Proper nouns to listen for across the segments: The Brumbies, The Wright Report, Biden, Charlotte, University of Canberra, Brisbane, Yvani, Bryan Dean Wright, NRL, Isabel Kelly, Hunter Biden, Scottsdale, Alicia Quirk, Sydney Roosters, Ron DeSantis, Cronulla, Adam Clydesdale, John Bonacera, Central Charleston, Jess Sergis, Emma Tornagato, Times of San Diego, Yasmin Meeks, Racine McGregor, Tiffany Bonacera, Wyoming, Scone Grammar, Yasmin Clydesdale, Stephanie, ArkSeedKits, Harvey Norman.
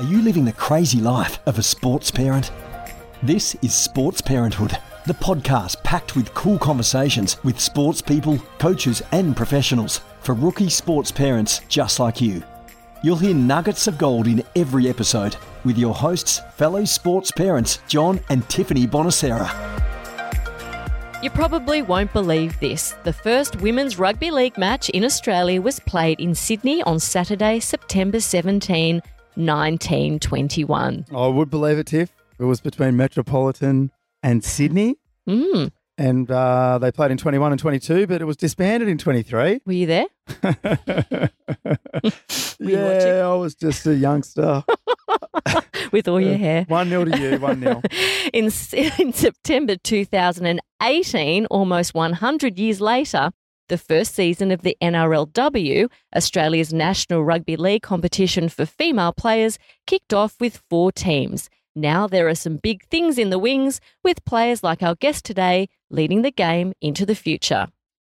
Are you living the crazy life of a sports parent? This is Sports Parenthood, the podcast packed with cool conversations with sports people, coaches and professionals for rookie sports parents just like you. You'll hear nuggets of gold in every episode with your hosts, fellow sports parents John and Tiffany Bonacera. You probably won't believe this. The first women's rugby league match in Australia was played in Sydney on Saturday, September 17, 1921. I would believe it, Tiff. It was between Metropolitan and Sydney. Mm. And they played in 21 and 22, but it was disbanded in 23. Were you there? Were you watching? I was just a youngster. With all your hair. 1-0 to you, 1-0. In September 2018, almost 100 years later, the first season of the NRLW, Australia's National Rugby League competition for female players, kicked off with 4 teams. Now there are some big things in the wings with players like our guest today leading the game into the future.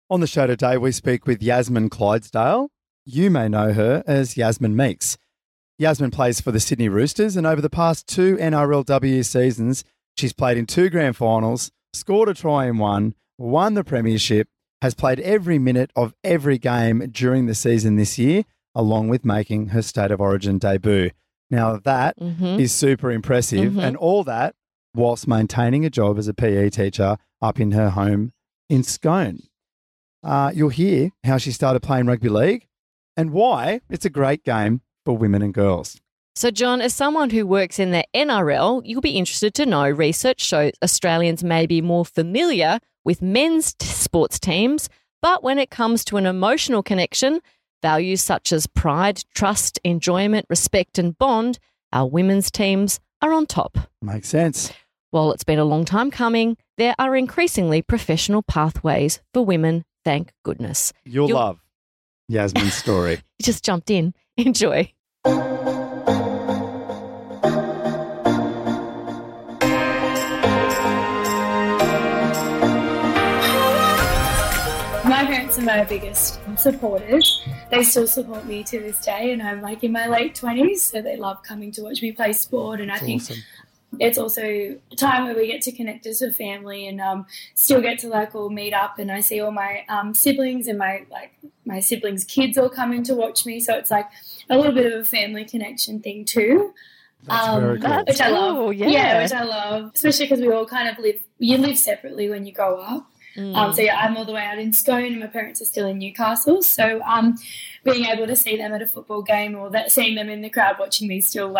On the show today, we speak with Yasmin Clydesdale. You may know her as Yasmin Meeks. Yasmin plays for the Sydney Roosters, and over the past 2 NRLW seasons, she's played in 2 grand finals, scored a try in one, won the premiership, has played every minute of every game during the season this year, along with making her State of Origin debut. Now that is super impressive, and all that whilst maintaining a job as a PE teacher up in her home in Scone. You'll hear how she started playing rugby league and why it's a great game for women and girls. So, John, as someone who works in the NRL, you'll be interested to know research shows Australians may be more familiar with men's sports teams, but when it comes to an emotional connection, values such as pride, trust, enjoyment, respect and bond, our women's teams are on top. Makes sense. While it's been a long time coming, there are increasingly professional pathways for women, thank goodness. You'll love Yasmin's story. You just jumped in. Enjoy. My parents are my biggest supporters. They still support me to this day, and I'm like in my late 20s, so they love coming to watch me play sport. And that's I think it's also a time where we get to connect as a family and still get to like all meet up, and I see all my siblings and my siblings' kids all coming to watch me, so it's like a little bit of a family connection thing too. That's very cool. That's which I love. Cool, yeah, which I love, especially because we all kind of live separately when you grow up. Mm. I'm all the way out in Scone and my parents are still in Newcastle. So being able to see them at a football game or seeing them in the crowd watching me still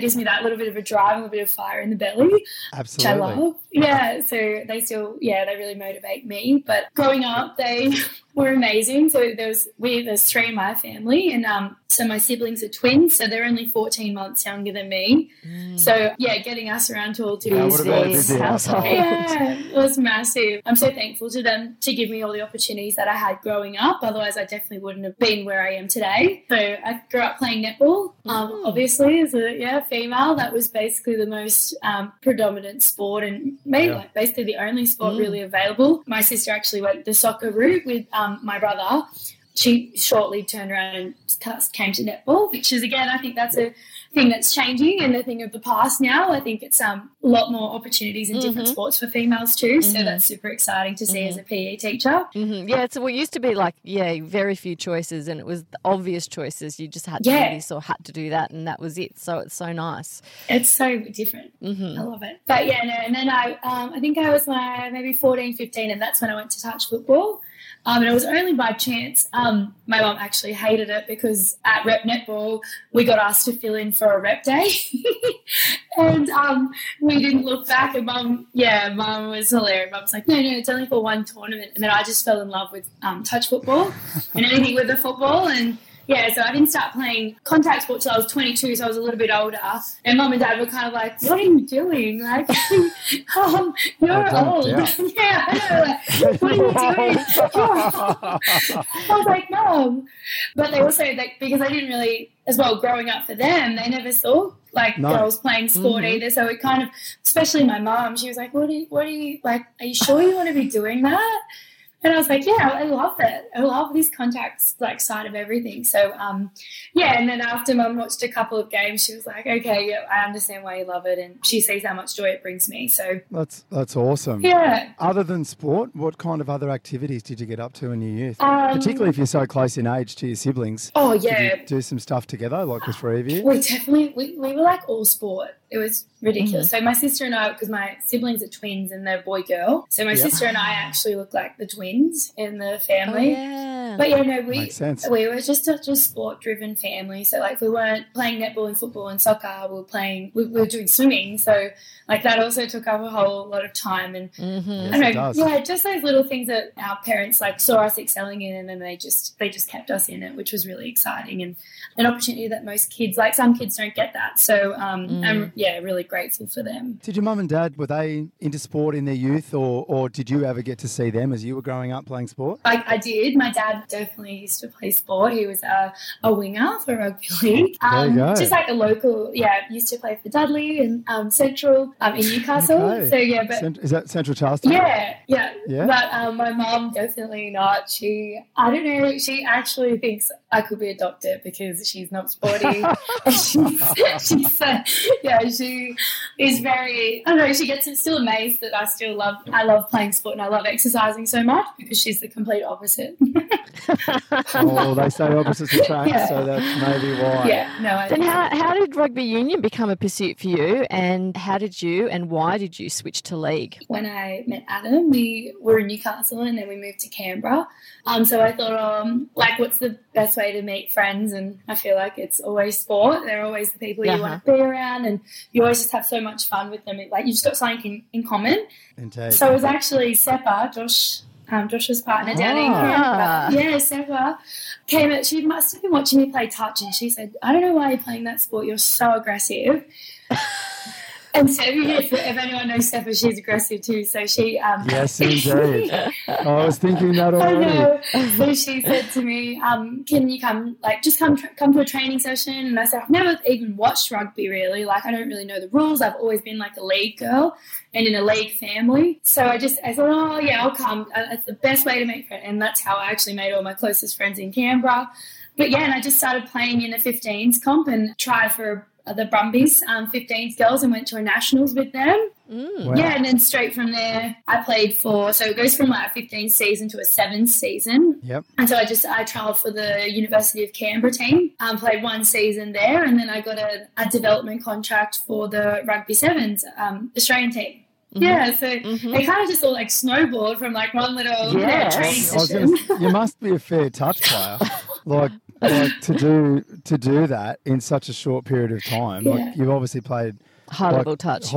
gives me that little bit of a drive, a little bit of fire in the belly. Absolutely. Which I love. Yeah, so they still, they really motivate me. But growing up, they were amazing. So there's 3 in my family, and so my siblings are twins, so they're only 14 months younger than me. Mm. So getting us around to all do this household. Yeah, it was massive. I'm so thankful to them to give me all the opportunities that I had growing up. Otherwise, I definitely wouldn't have been where I am today. So I grew up playing netball. Obviously, as a female, that was basically the most predominant sport and maybe basically the only sport really available. My sister actually went the soccer route with my brother. She shortly turned around and came to netball, which is, again, I think that's a thing that's changing and a thing of the past now. I think it's a lot more opportunities in different sports for females too, so that's super exciting to see as a PE teacher. Mm-hmm. Yeah, so it used to be very few choices, and it was the obvious choices. You just had to do this or had to do that, and that was it, so it's so nice. It's so different. Mm-hmm. I love it. But, and then I think I was maybe 14, 15, and that's when I went to touch football. And it was only by chance. My mum actually hated it because at Rep Netball we got asked to fill in for a rep day and we didn't look back, and mum was hilarious. Mum's like, no, it's only for one tournament. And then I just fell in love with touch football and anything with the football. And so I didn't start playing contact sports till I was 22, so I was a little bit older. And Mum and Dad were kind of like, what are you doing? Like, you're old. Yeah, I know. Like, what are you doing? I was like, Mum. But they also, because I didn't really, as well, growing up for them, they never saw girls playing sport either. So it kind of, especially my mum, she was like, what are you, are you sure you want to be doing that? And I was like, yeah, I love it. I love this contact like side of everything. So, yeah, and then after Mum watched a couple of games, she was like, okay, yeah, I understand why you love it, and she sees how much joy it brings me. So that's awesome. Yeah. Other than sport, what kind of other activities did you get up to in your youth? Particularly if you're so close in age to your siblings. Oh, yeah. Did you do some stuff together, like the three of you? We definitely, we were like all sport. It was ridiculous. Mm-hmm. So my sister and I, because my siblings are twins and they're boy-girl, so my sister and I actually look like the twins in the family. Oh, yeah. But, yeah, no, we were just such a sport-driven family. So, like, we weren't playing netball and football and soccer. We were doing swimming. So, like, that also took up a whole lot of time. And, yes, I don't know, yeah, just those little things that our parents, like, saw us excelling in, and then they just kept us in it, which was really exciting and an opportunity that most kids, like, some kids don't get that. So, I'm yeah, really grateful for them. Did your mum and dad, were they into sport in their youth, or did you ever get to see them as you were growing up playing sport? I did. My dad definitely used to play sport. He was a winger for rugby league. There you go. Just like a local, used to play for Dudley and Central in Newcastle. Okay. So, yeah. But, is that Central Charleston? Yeah. But my mum definitely not. She actually thinks I could be a doctor because she's not sporty. She is very, I don't know, she gets still amazed that I love playing sport and I love exercising so much, because she's the complete opposite. Oh, they say opposites attract, so that's maybe why. Yeah, no. Then how did rugby union become a pursuit for you, and how did you and why did you switch to league? When I met Adam, we were in Newcastle and then we moved to Canberra. So I thought, like, what's the best way to meet friends? And I feel like it's always sport. They're always the people you want to be around, and you always just have so much fun with them. Like, you just got something in common. Indeed. So it was actually Seppa, Josh's partner down in Canberra. Yeah, Seppa came at, she must have been watching me play touch, and she said, I don't know why you're playing that sport. You're so aggressive. And so if anyone knows Steph, she's aggressive too. So she yes, indeed. I was thinking that already. I know. So she said to me, can you come to a training session? And I said, I've never even watched rugby really. Like, I don't really know the rules. I've always been like a league girl and in a league family. So I thought, oh, yeah, I'll come. That's the best way to make friends. And that's how I actually made all my closest friends in Canberra. But, yeah, and I just started playing in a 15s comp and try for the Brumbies 15s girls, and went to a nationals with them. Wow. Yeah, and then straight from there I played for, so it goes from like a 15th season to a 7th season. Yep. And so I trialled for the University of Canberra team, played one season there, and then I got a development contract for the Rugby 7s Australian team. Mm-hmm. Yeah, so they kind of just all like snowballed from like one little training session. You must be a fair touch player. Like to do that in such a short period of time, like you've obviously played high level touch.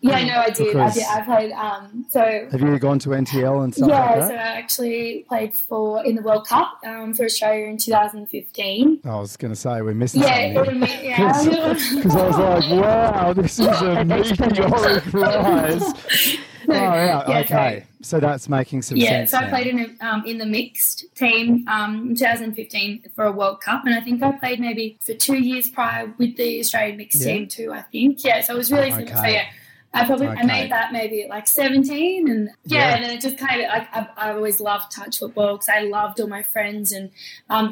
Yeah, no, I did. I played. So have you gone to NTL and stuff? Yeah, like that? So I actually played in the World Cup for Australia in 2015. I was going to say we're missing something. Because I was like, wow, this is a meteoric rise. No. Oh, yeah, okay. So that's making some sense. Yeah, so I played in the mixed team in 2015 for a World Cup, and I think I played maybe for 2 years prior with the Australian mixed team too, I think. Yeah, so it was really similar. So, yeah, I made that maybe at like 17, and and then it just kind of like I've always loved touch football because I loved all my friends and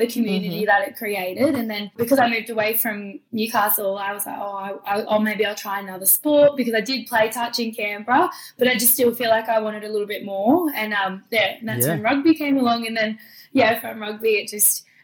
the community that it created. And then because I moved away from Newcastle, I was like, maybe I'll try another sport, because I did play touch in Canberra, but I just still feel like I wanted a little bit more. And that's when rugby came along, and then from rugby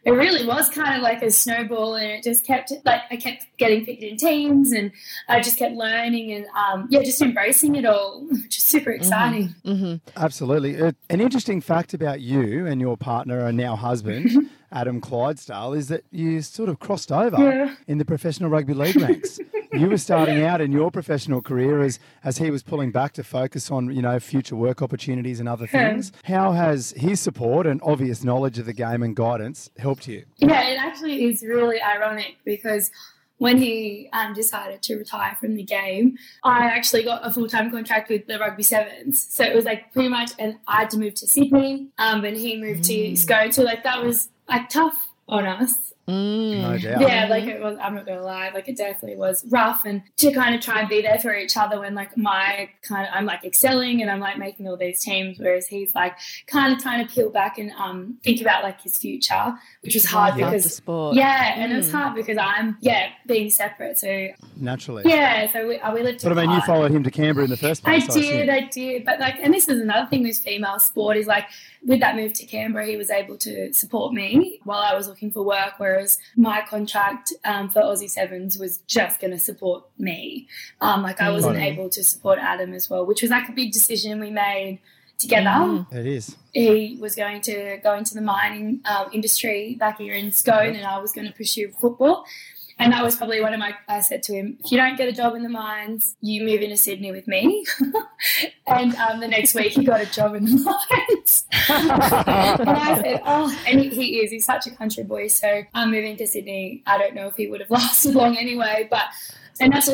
it really was kind of like a snowball, and it just kept I kept getting picked in teams, and I just kept learning and just embracing it all, which is super exciting. Mm-hmm. Absolutely. An interesting fact about you and your partner and now husband, Adam Clydesdale, is that you sort of crossed over in the professional rugby league ranks. You were starting out in your professional career as he was pulling back to focus on, future work opportunities and other things. How has his support and obvious knowledge of the game and guidance helped you? Yeah, it actually is really ironic, because when he decided to retire from the game, I actually got a full-time contract with the Rugby Sevens. So it was like pretty much, and I had to move to Sydney and he moved to Scone. So like that was like tough on us. No doubt. Yeah, like it was, I'm not going to lie, like it definitely was rough, and to kind of try and be there for each other when like my kind of, I'm like excelling and I'm like making all these teams, whereas he's like kind of trying to peel back and think about like his future, which was hard because after sport. Yeah, and it was hard because I'm being separate. So naturally. Yeah, so we lived apart. But I mean, you followed him to Canberra in the first place. I did. But like, and this is another thing with female sport is like, with that move to Canberra, he was able to support me while I was looking for work, whereas my contract for Aussie Sevens was just going to support me. Like I wasn't able to support Adam as well, which was like a big decision we made together. It is. He was going to go into the mining industry back here in Scone, and I was going to pursue football. And that was probably one of my, I said to him, if you don't get a job in the mines, you move into Sydney with me. And the next week he got a job in the mines. And I said, and he is, he's such a country boy. So I'm moving to Sydney. I don't know if he would have lasted long anyway, but... And that's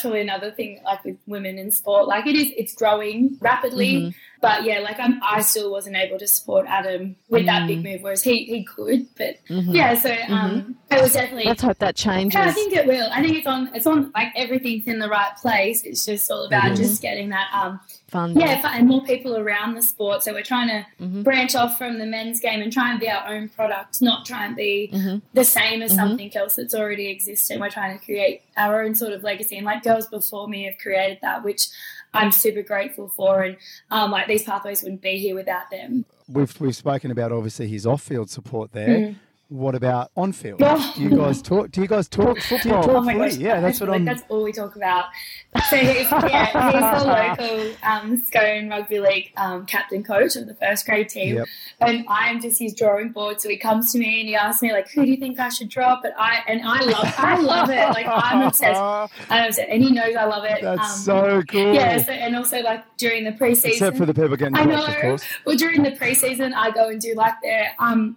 probably another thing, like with women in sport, like it's growing rapidly. But yeah, like I still wasn't able to support Adam with that big move, whereas he could. But yeah, so it was definitely. Let's hope that changes. Yeah, I think it will. I think it's on. Like everything's in the right place. It's just all about just getting that fun. Yeah, and more people around the sport. So we're trying to branch off from the men's game and try and be our own product, not try and be the same as something else that's already existing. We're trying to create our own sort of legacy, and like girls before me have created that, which I'm super grateful for, and like these pathways wouldn't be here without them. We've spoken about obviously his off-field support there. What about on-field? Do you guys talk football? Oh my gosh, yeah, that's all we talk about. So he's the local Scone Rugby League captain coach of the first grade team, and I'm just his drawing board. So he comes to me and he asks me like, "Who do you think I should drop?" And I love it. Like I'm obsessed. And he knows I love it. That's so cool. Yeah. So, and also like during the preseason, except for the people getting coached, of course. Well, during the preseason, I go and do like their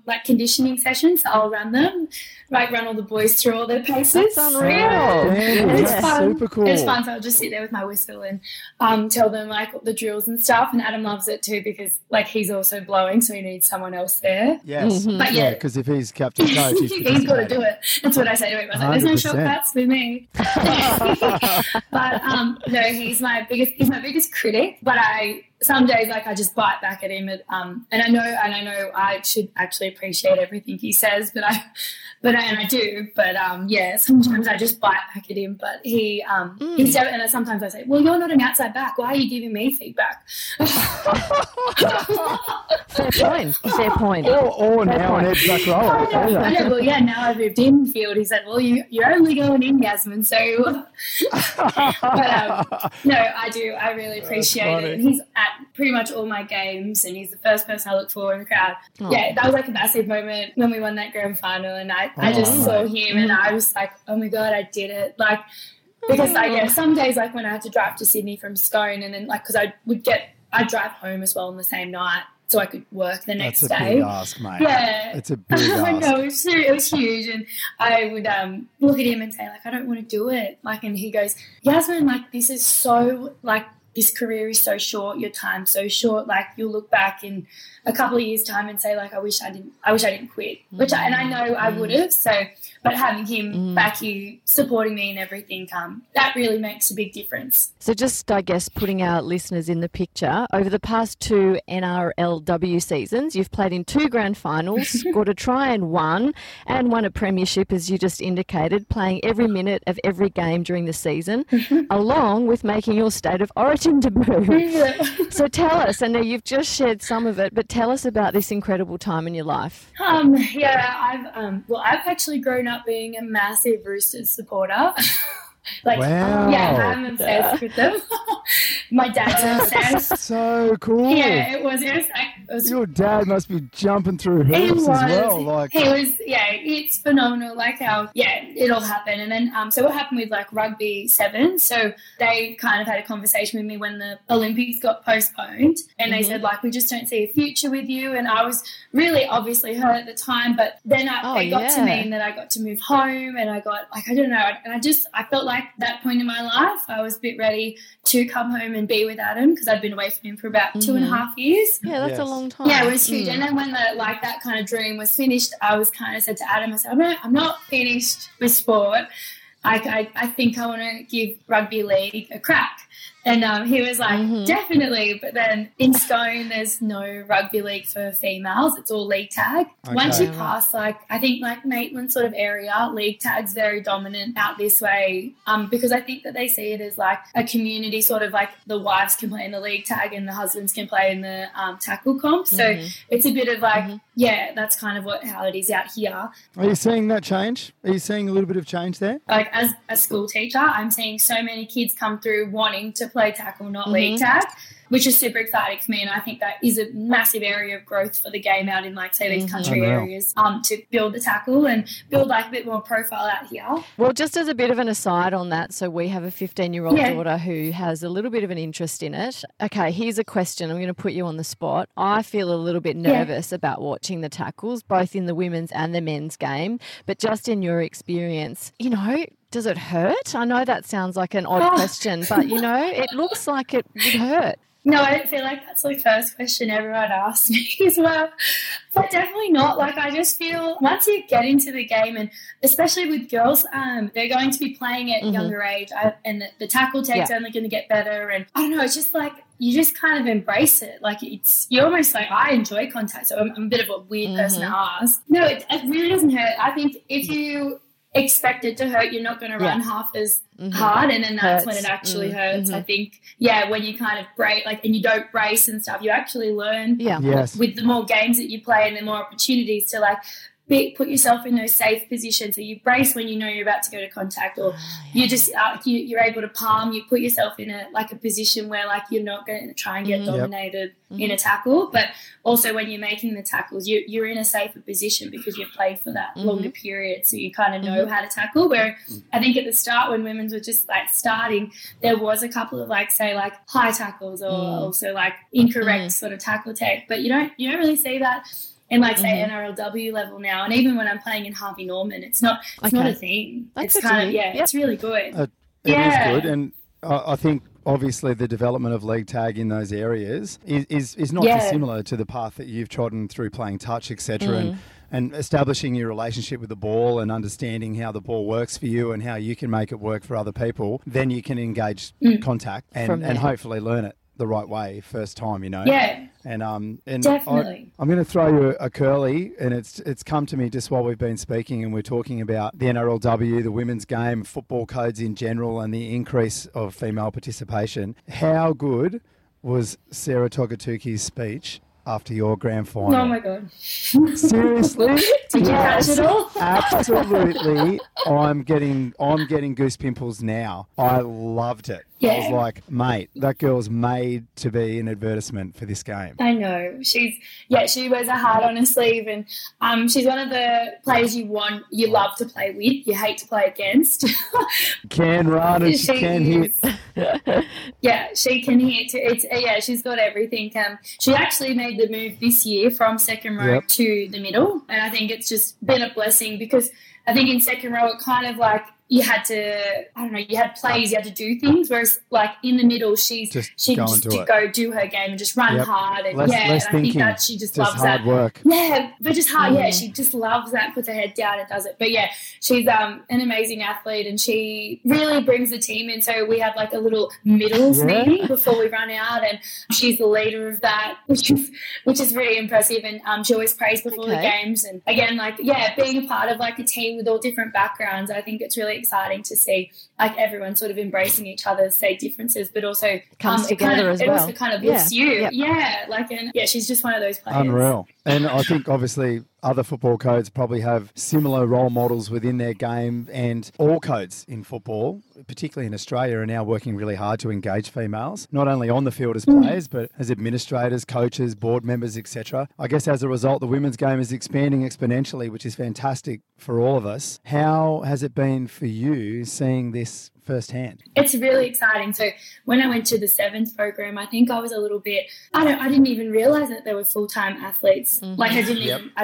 like conditioning sessions. I'll run them, like run all the boys through all their paces. That's unreal. Yeah. It's fun. Super cool. It's fun. So I'll just sit there with my whistle and tell them like the drills and stuff. And Adam loves it too because like he's also blowing, so he needs someone else there. Yes, but yeah, because if he's captain coach, he's got to do it. That's what I say to him. I was like, "There's no shortcuts with me." But no, he's my biggest critic. But some days, like, I just bite back at him, and I know I should actually appreciate everything he says, but I do, yeah, sometimes I just bite back at him, but he's, and sometimes I say, well, you're not an outside back, why are you giving me feedback? Fair point. Or now an edge back roll. I know, well, yeah, now I've moved in field, he said, well, you're only going in, Yasmin, so, no, I do, I really appreciate it, and he's at pretty much all my games, and he's the first person I look for in the crowd. Oh. Yeah, that was like a massive moment when we won that grand final, and I just saw him and I was like, oh my God, I did it. Like, because I guess some days, like when I had to drive to Sydney from Scone, and then like, because I'd drive home as well on the same night, so I could work the next day. That's a big ask, mate. Yeah. It's a big ask. No, it was huge. And I would look at him and say, like, I don't want to do it. Like, and he goes, Yasmin, like, this is so, like, this career is so short, your time's so short, like you'll look back in a couple of years' time and say, like, I wish I didn't quit. Which I know I would have, so but having him back you supporting me and everything, that really makes a big difference. So just I guess putting our listeners in the picture, over the past 2 NRLW seasons, you've played in 2 grand finals, scored a try and won a premiership, as you just indicated, playing every minute of every game during the season, along with making your State of Origin debut. So tell us, I know you've just shared some of it, but tell us about this incredible time in your life. I've actually grown up being a massive Roosters supporter. Like, wow. Yeah, I'm obsessed with them. My dad's obsessed. That's so cool. Yeah, it was. Your dad must be jumping through hoops as well. Like he was. Yeah, it's phenomenal. Like how it all happened, and then so what happened with like rugby sevens? So they kind of had a conversation with me when the Olympics got postponed, and they said like we just don't see a future with you. And I was really obviously hurt at the time, but then it got to me, and then I got to move home, and I got like I don't know, and I felt like that point in my life I was a bit ready to come home and be with Adam because I'd been away from him for about 2.5 years. Yeah, that's a long time. Yeah, it was huge. And then when the, like, that kind of dream was finished, I was kind of said to Adam, I said, I'm not finished with sport. I think I want to give rugby league a crack. And he was like, definitely. But then in Scone, there's no rugby league for females. It's all league tag. Okay. Once you pass, like, I think, like, Maitland sort of area, league tag's very dominant out this way because I think that they see it as, like, a community sort of, like, the wives can play in the league tag and the husbands can play in the tackle comp. So it's a bit of, like, yeah, that's kind of how it is out here. Are you seeing that change? Are you seeing a little bit of change there? Like, as a school teacher, I'm seeing so many kids come through wanting to play tackle, not league tag, which is super exciting for me, and I think that is a massive area of growth for the game out in, like, say, these country areas to build the tackle and build, like, a bit more profile out here. Well, just as a bit of an aside on that, so we have a 15-year-old daughter who has a little bit of an interest in it. Okay, here's a question. I'm going to put you on the spot. I feel a little bit nervous about watching the tackles, both in the women's and the men's game, but just in your experience, you know, does it hurt? I know that sounds like an odd question, but, you know, it looks like it would hurt. No, I don't feel like that's the first question everyone asks me as well. But definitely not. Like, I just feel once you get into the game, and especially with girls, they're going to be playing at younger age, and the tackle tech's only going to get better. And I don't know, it's just like you just kind of embrace it. Like, it's, you're almost like, I enjoy contact, so I'm a bit of a weird person to ask. No, it really doesn't hurt. I think if you expect it to hurt, you're not going to run half as hard, and then that's when it actually hurts. I think, when you kind of break, like, and you don't brace and stuff, you actually learn with the more games that you play and the more opportunities to, like, put yourself in those safe positions. So you brace when you know you're about to go to contact, or you just you're able to palm. You put yourself in a, like, a position where, like, you're not going to try and get dominated in a tackle. But also when you're making the tackles, you're in a safer position because you've played for that longer period, so you kind of know how to tackle. Where I think at the start when women's were just, like, starting, there was a couple of, like, say, like, high tackles or also, like, incorrect sort of tackle tech, but you don't really see that. And, like, say, NRLW level now, and even when I'm playing in Harvey Norman, it's not a thing. That's it's kind of, it's really good. It is good, and I think obviously the development of league tag in those areas is not dissimilar to the path that you've trodden through playing touch, etc., and establishing your relationship with the ball and understanding how the ball works for you and how you can make it work for other people. Then you can engage contact and hopefully learn it the right way first time, you know. Yeah. And definitely. I'm going to throw you a curly, and it's come to me just while we've been speaking, and we're talking about the NRLW, the women's game, football codes in general, and the increase of female participation. How good was Sarah Togatuki's speech after your grand final? Oh my God. Seriously? Did you catch it all? Absolutely. I'm getting goose pimples now. I loved it. Yeah. I was like, mate, that girl's made to be an advertisement for this game. I know. She wears her heart on her sleeve, and she's one of the players you love to play with, you hate to play against. Can run and she can hit. Yeah, she can hit. She's got everything. She actually made the move this year from second row to the middle, and I think it's just been a blessing because I think in second row it kind of, like, you had plays, you had to do things, whereas, like, in the middle she just do her game and just run hard. And less and I think that she just loves hard that work. Yeah, but just hard, she just loves that, puts her head down and does it. But, yeah, she's an amazing athlete, and she really brings the team in. So we have, like, a little middles meeting before we run out, and she's the leader of that, which is really impressive. And she always prays before the games. And, again, like, being a part of, like, a team with all different backgrounds, I think it's really exciting to see, like, everyone sort of embracing each other's, say, differences, but also comes together kind of, as well. It also kind of lifts you. Yep. Yeah. Like, and she's just one of those players. Unreal. And I think obviously other football codes probably have similar role models within their game, and all codes in football, particularly in Australia, are now working really hard to engage females, not only on the field as players, but as administrators, coaches, board members, etc. I guess as a result, the women's game is expanding exponentially, which is fantastic for all of us. How has it been for you seeing this firsthand? It's really exciting. So when I went to the sevens program, I think I was a little bit, I didn't even realise that there were full-time athletes. Mm-hmm. Like I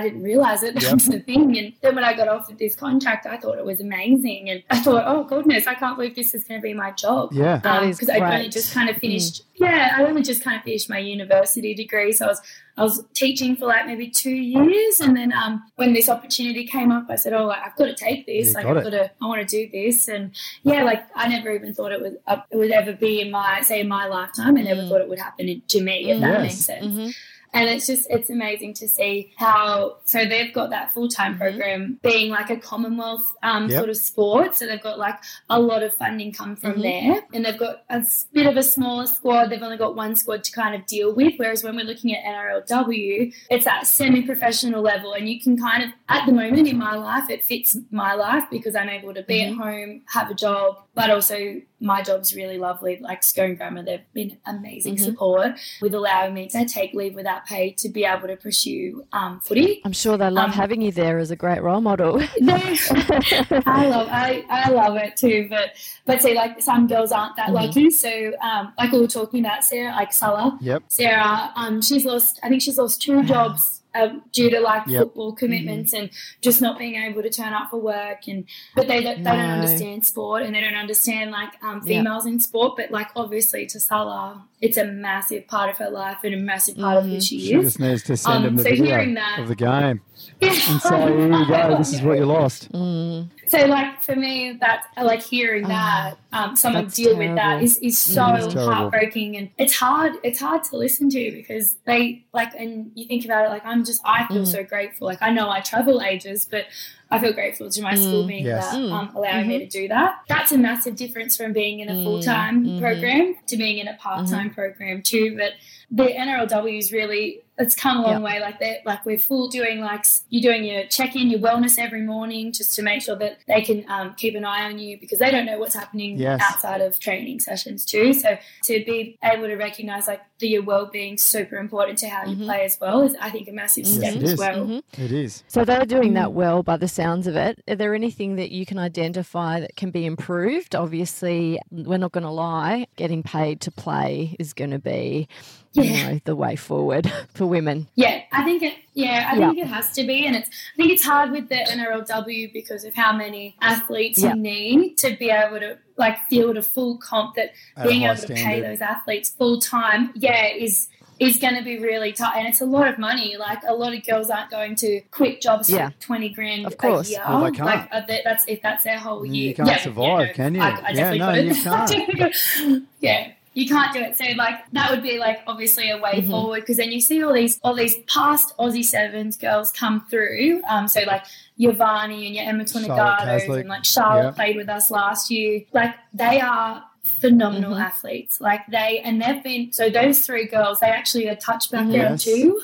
didn't realise it. That was the thing. And then when I got offered this contract, I thought it was amazing. And I thought, oh goodness, I can't believe this is going to be my job. Yeah. Because I'd only just kind of finished, my university degree. So I was teaching for like maybe 2 years, and then when this opportunity came up, I said, "Oh, I've got to take this. I want to do this." And yeah, like I never even thought it would ever be in my lifetime. I never thought it would happen to me. If that makes sense. Mm-hmm. And it's amazing to see how, so they've got that full-time program being like a Commonwealth sort of sport. So they've got like a lot of funding come from there, and they've got a bit of a smaller squad. They've only got one squad to kind of deal with. Whereas when we're looking at NRLW, it's that semi-professional level, and you can kind of, at the moment in my life, it fits my life because I'm able to be at home, have a job, but also my job's really lovely. Like Scone Grammar, they've been amazing support with allowing me to take leave without pay to be able to pursue footy. I'm sure they love having you there as a great role model. I love it too. But see, like some girls aren't that lucky. So like we were talking about Sarah, like Sulla. Yep. Sarah, she's lost two jobs. Due to like football commitments and just not being able to turn up for work, but they don't understand sport, and they don't understand like females in sport. But like obviously to Salah, it's a massive part of her life and a massive part of who she is. She just needs to send them the video of the game and say, here you go, this is what you lost. Mm. So like for me, that's like hearing that someone deal with that is so heartbreaking, and it's hard to listen to because they like, and you think about it like I feel so grateful. Like I know I travel ages, but I feel grateful to my school being that allowing me to do that. That's a massive difference from being in a full-time program to being in a part-time program too. But the NRLW is really, it's come a long way. Like that, like we're full doing like you're doing your check-in, your wellness every morning just to make sure that they can keep an eye on you because they don't know what's happening outside of training sessions too. So to be able to recognise like your well-being is super important to how you play as well is I think a massive step as well. Mm-hmm. It is. So they're doing that well by the sounds of it. Are there anything that you can identify that can be improved? Obviously, we're not going to lie, getting paid to play is going to be the way forward for women. Yeah, I think it has to be, and I think it's hard with the NRLW because of how many athletes you need to be able to like field a full comp that being able to pay those athletes full time is going to be really tough, and it's a lot of money. Like a lot of girls aren't going to quit jobs for $20,000 a year. Well, they can't. Like that's if that's their whole year. You can't survive, can you? You can't. You can't do it. So, like, that would be, like, obviously a way forward because then you see all these past Aussie Sevens girls come through. So, like, Yvani and your Emma Tornagato and, like, Charlotte played with us last year. Like, they are phenomenal athletes. Like, they've been – so those three girls, they actually are touchback girl too.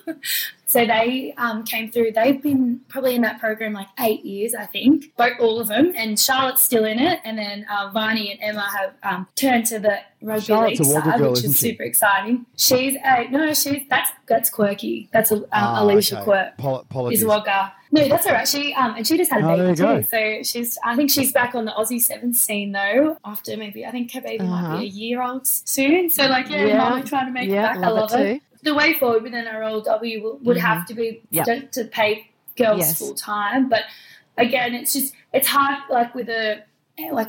So they came through. They've been probably in that program like 8 years, I think, but all of them. And Charlotte's still in it. And then Vani and Emma have turned to the rugby league side, which is super exciting. That's quirky. That's Alicia Quirk. Apologies. Is Wagga. No, that's all right. She and she just had a baby too, so I think she's back on the Aussie Sevens scene though. After maybe I think her baby might be a year old soon. So like I'm trying to make it back. I love it. The way forward with NRLW would have to be to pay girls full time, but again, it's hard. Like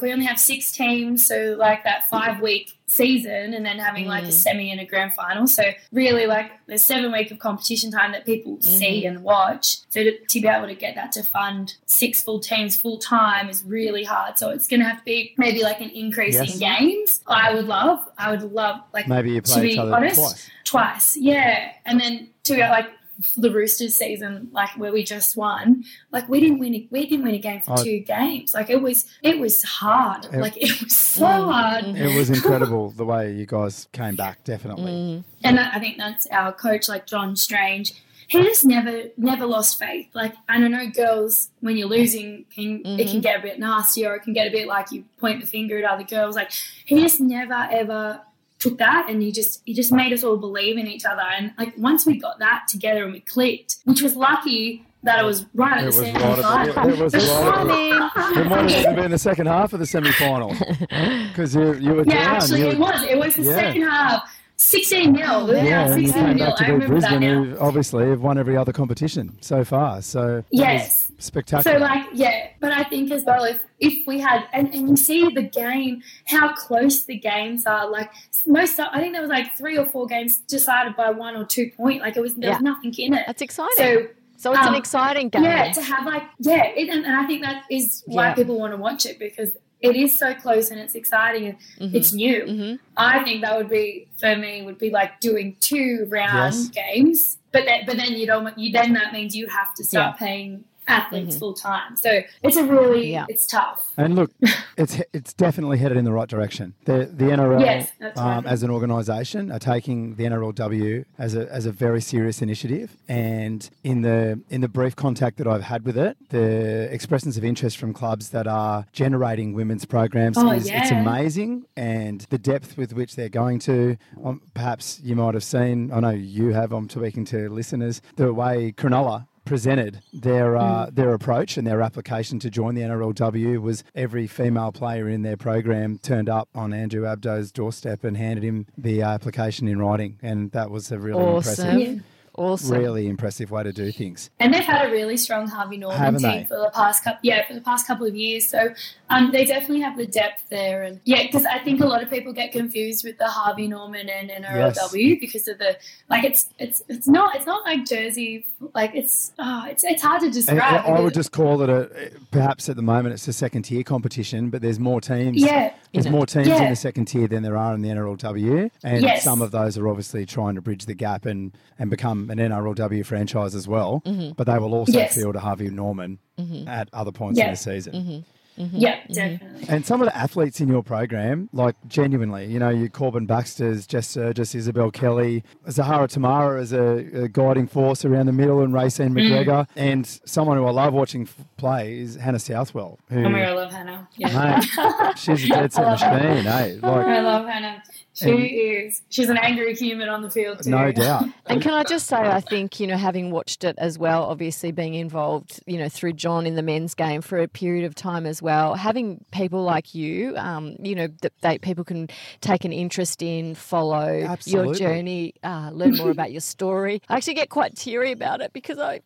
we only have 6 teams, so like that 5-week season, and then having like a semi and a grand final. So really, like there's 7 weeks of competition time that people see and watch. So to be able to get that to fund 6 full teams full time is really hard. So it's going to have to be maybe like an increase in games. I would love like maybe you play to be each other twice. Yeah, and then to go like the Roosters season, like where we just won, like we didn't win a game for 2 games. Like it was hard. It was so hard. It was incredible the way you guys came back, definitely. And I think that's our coach, like John Strange. He just never lost faith. Like, I don't know, girls, when you're losing, it can get a bit nasty, or it can get a bit like you point the finger at other girls. Like he just never ever took that, and he just made us all believe in each other. And like once we got that together and we clicked, which was lucky that it was right at the semi-final. It was right. It might have been the second half of the semi-final because you were down. Yeah, actually, it was. It was the second half. 16-0. Yeah, 16-0. I remember Brisbane, that now. Obviously, have won every other competition so far. So yes, spectacular. So but I think as well, if we had, and you see the game, how close the games are. Like most, I think there was like 3 or 4 games decided by 1 or 2 points. Like it was there was nothing in it. That's exciting. So it's an exciting game. Yeah, to have and I think that is why people want to watch it because. It is so close and it's exciting and it's new. Mm-hmm. I think that would be for me would be like doing 2 round games, but then you that means you have to start paying athletes full time. So it's a really it's tough. And look, it's definitely headed in the right direction. The NRL as an organisation are taking the NRLW as a very serious initiative. And in the brief contact that I've had with it, the expressions of interest from clubs that are generating women's programs it's amazing. And the depth with which they're going to, perhaps you might have seen. I know you have. I'm talking to listeners. The way Cronulla presented their approach and their application to join the NRLW was every female player in their program turned up on Andrew Abdo's doorstep and handed him the application in writing, and that was a really impressive way to do things. And they've had a really strong Harvey Norman team for the past couple of years. So they definitely have the depth there, and because I think a lot of people get confused with the Harvey Norman and NRLW because of the it's not like Jersey, like it's hard to describe. I would just call it perhaps at the moment it's a second tier competition, but there's more teams. Yeah, there's more teams in the second tier than there are in the NRLW, and some of those are obviously trying to bridge the gap and become an NRLW franchise as well, but they will also field a Harvey Norman at other points in the season. Yeah, definitely. And some of the athletes in your program, like genuinely, your Corbin Baxters, Jess Sergis, Isabel Kelly, Zahara Tamara is a guiding force around the middle, and Racine McGregor. And someone who I love watching play is Hannah Southwell. Oh my God, I love Hannah. Yeah. Mate, she's a dead set machine, eh? I love Hannah. She's an angry human on the field too. No doubt. And can I just say, I think, having watched it as well, obviously being involved, through John in the men's game for a period of time as well, having people like you, that people can take an interest in, follow your journey, learn more about your story. I actually get quite teary about it because I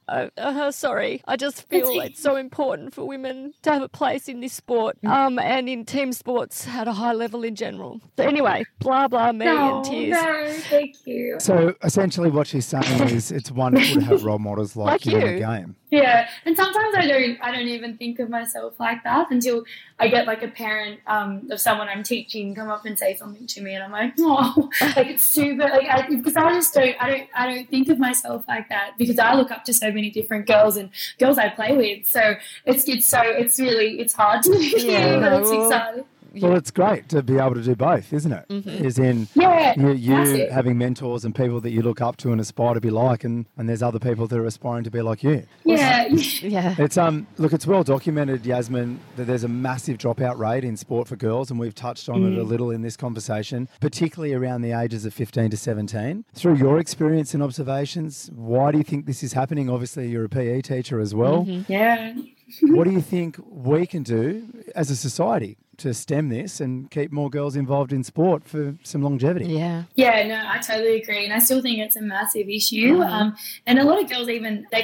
just feel it's so important for women to have a place in this sport and in team sports at a high level in general. So anyway, and tears. No, thank you. So essentially what she's saying is it's wonderful to have role models like you in the game. Yeah, and sometimes I don't even think of myself like that until I get like a parent of someone I'm teaching come up and say something to me, and I'm like, oh, like it's super, because I don't think of myself like that because I look up to so many different girls and girls I play with. So it's hard to do, but it's exciting. Well, it's great to be able to do both, isn't it? Mm-hmm. As in you having mentors and people that you look up to and aspire to be like, and there's other people that are aspiring to be like you. Yeah. Yeah. It's it's well documented, Yasmin, that there's a massive dropout rate in sport for girls, and we've touched on it a little in this conversation, particularly around the ages of 15 to 17. Through your experience and observations, why do you think this is happening? Obviously, you're a PE teacher as well. Mm-hmm. Yeah. What do you think we can do as a society to stem this and keep more girls involved in sport for some longevity? Yeah. Yeah, no, I totally agree. And I still think it's a massive issue. Mm-hmm. And a lot of girls they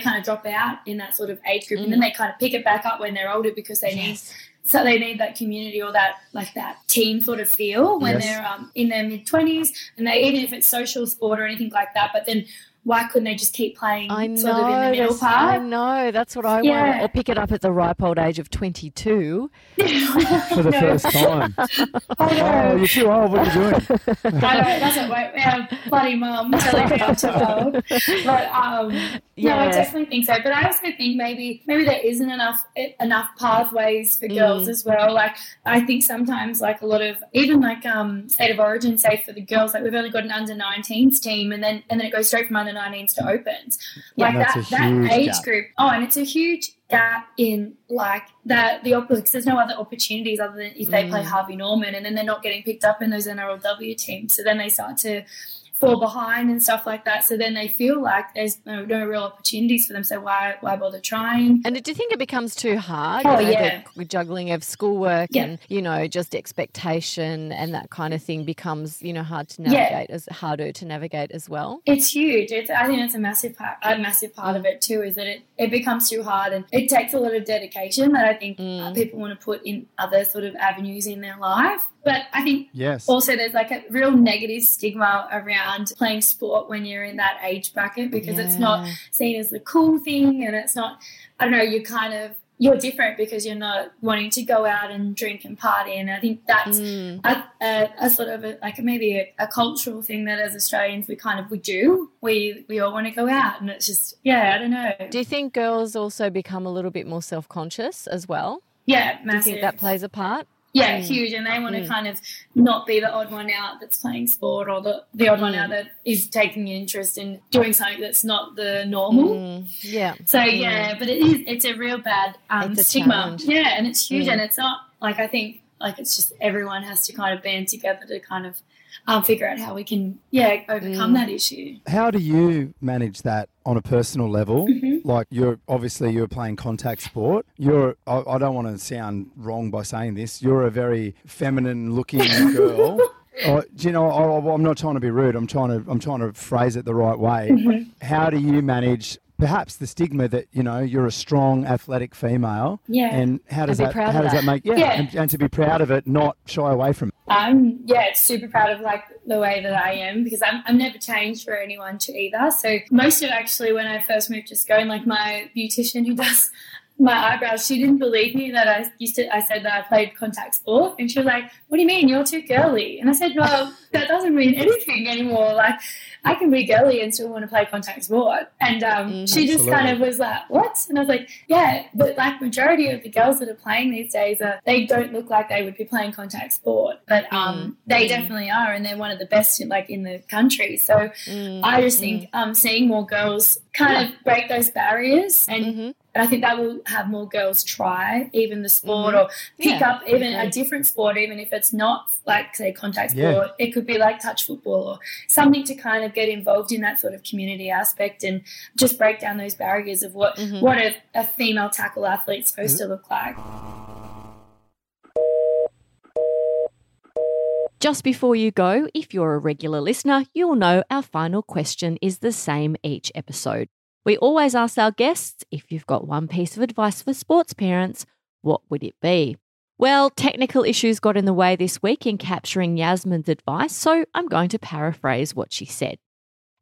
kind of drop out in that sort of age group and then they kind of pick it back up when they're older because they need that community or that like that team sort of feel when they're in their mid-20s, and they, even if it's social sport or anything like that, but then why couldn't they just keep playing sort of in the middle part? I know, that's what I want. Or pick it up at the ripe old age of 22. For the first time. Oh, you're too old, what are you doing? I know, that's not right. Bloody mum telling me I'm too old. But no, I definitely think so. But I also think maybe there isn't enough pathways for girls as well. Like I think sometimes like a lot of, even like State of Origin, say for the girls, like we've only got an under-19s team and then it goes straight from under-19s to opens, like that age group. Oh, and it's a huge gap in like that the because there's no other opportunities other than if they play Harvey Norman, and then they're not getting picked up in those NRLW teams. So then they start to fall behind and stuff like that. So then they feel like there's no real opportunities for them. So why bother trying? And do you think it becomes too hard? Oh, yeah. The juggling of schoolwork and, you know, just expectation and that kind of thing becomes, you know, harder to navigate as well. It's huge. I think it's a massive part of it too, is that it becomes too hard, and it takes a lot of dedication that I think people want to put in other sort of avenues in their life. But I think also there's like a real negative stigma around playing sport when you're in that age bracket, because it's not seen as the cool thing, and it's not, I don't know, you're different because you're not wanting to go out and drink and party. And I think that's a cultural thing that as Australians we do. We all want to go out, and it's just, I don't know. Do you think girls also become a little bit more self-conscious as well? Yeah, massive. Do you think that plays a part? Yeah, huge, and they want to kind of not be the odd one out that's playing sport, or the odd one out that is taking interest in doing something that's not the normal. Yeah. So, but it's a real bad stigma. Challenge. Yeah, and it's huge, and it's not like, I think, like, it's just everyone has to kind of band together to kind of figure out how we can, overcome that issue. How do you manage that on a personal level? Mm-hmm. Like, you're playing contact sport. I don't want to sound wrong by saying this, you're a very feminine looking girl. I'm not trying to be rude. I'm trying to phrase it the right way. Mm-hmm. How do you manage perhaps the stigma that, you know, you're a strong athletic female, and how does that make and to be proud of it, not shy away from it? Super proud of like the way that I am, because I've never changed for anyone to either. So most of, actually, when I first moved to Scone, like my beautician who does my eyebrows, she didn't believe me that I said that I played contact sport, and she was like, "What do you mean? You're too girly." And I said, "Well, that doesn't mean anything anymore. Like, I can be girly and still want to play contact sport." And she just kind of was like, "What?" And I was like, "Yeah, but like majority of the girls that are playing these days they don't look like they would be playing contact sport, but they definitely are, and they're one of the best in the country." So I just think seeing more girls kind of break those barriers and. Mm-hmm. And I think that will have more girls try even the sport or pick up even a different sport, even if it's not like, say, contact sport. It could be like touch football or something to kind of get involved in that sort of community aspect and just break down those barriers of what a female tackle athlete's supposed to look like. Just before you go, if you're a regular listener, you'll know our final question is the same each episode. We always ask our guests, if you've got one piece of advice for sports parents, what would it be? Well, technical issues got in the way this week in capturing Yasmin's advice, so I'm going to paraphrase what she said.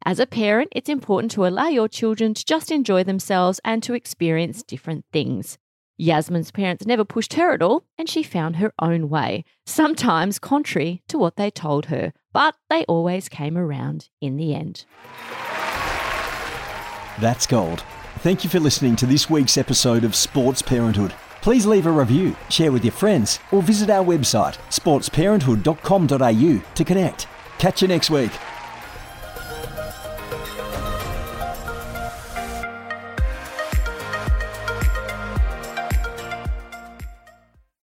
As a parent, it's important to allow your children to just enjoy themselves and to experience different things. Yasmin's parents never pushed her at all, and she found her own way, sometimes contrary to what they told her, but they always came around in the end. That's gold. Thank you for listening to this week's episode of Sports Parenthood. Please leave a review, share with your friends, or visit our website, sportsparenthood.com.au, to connect. Catch you next week.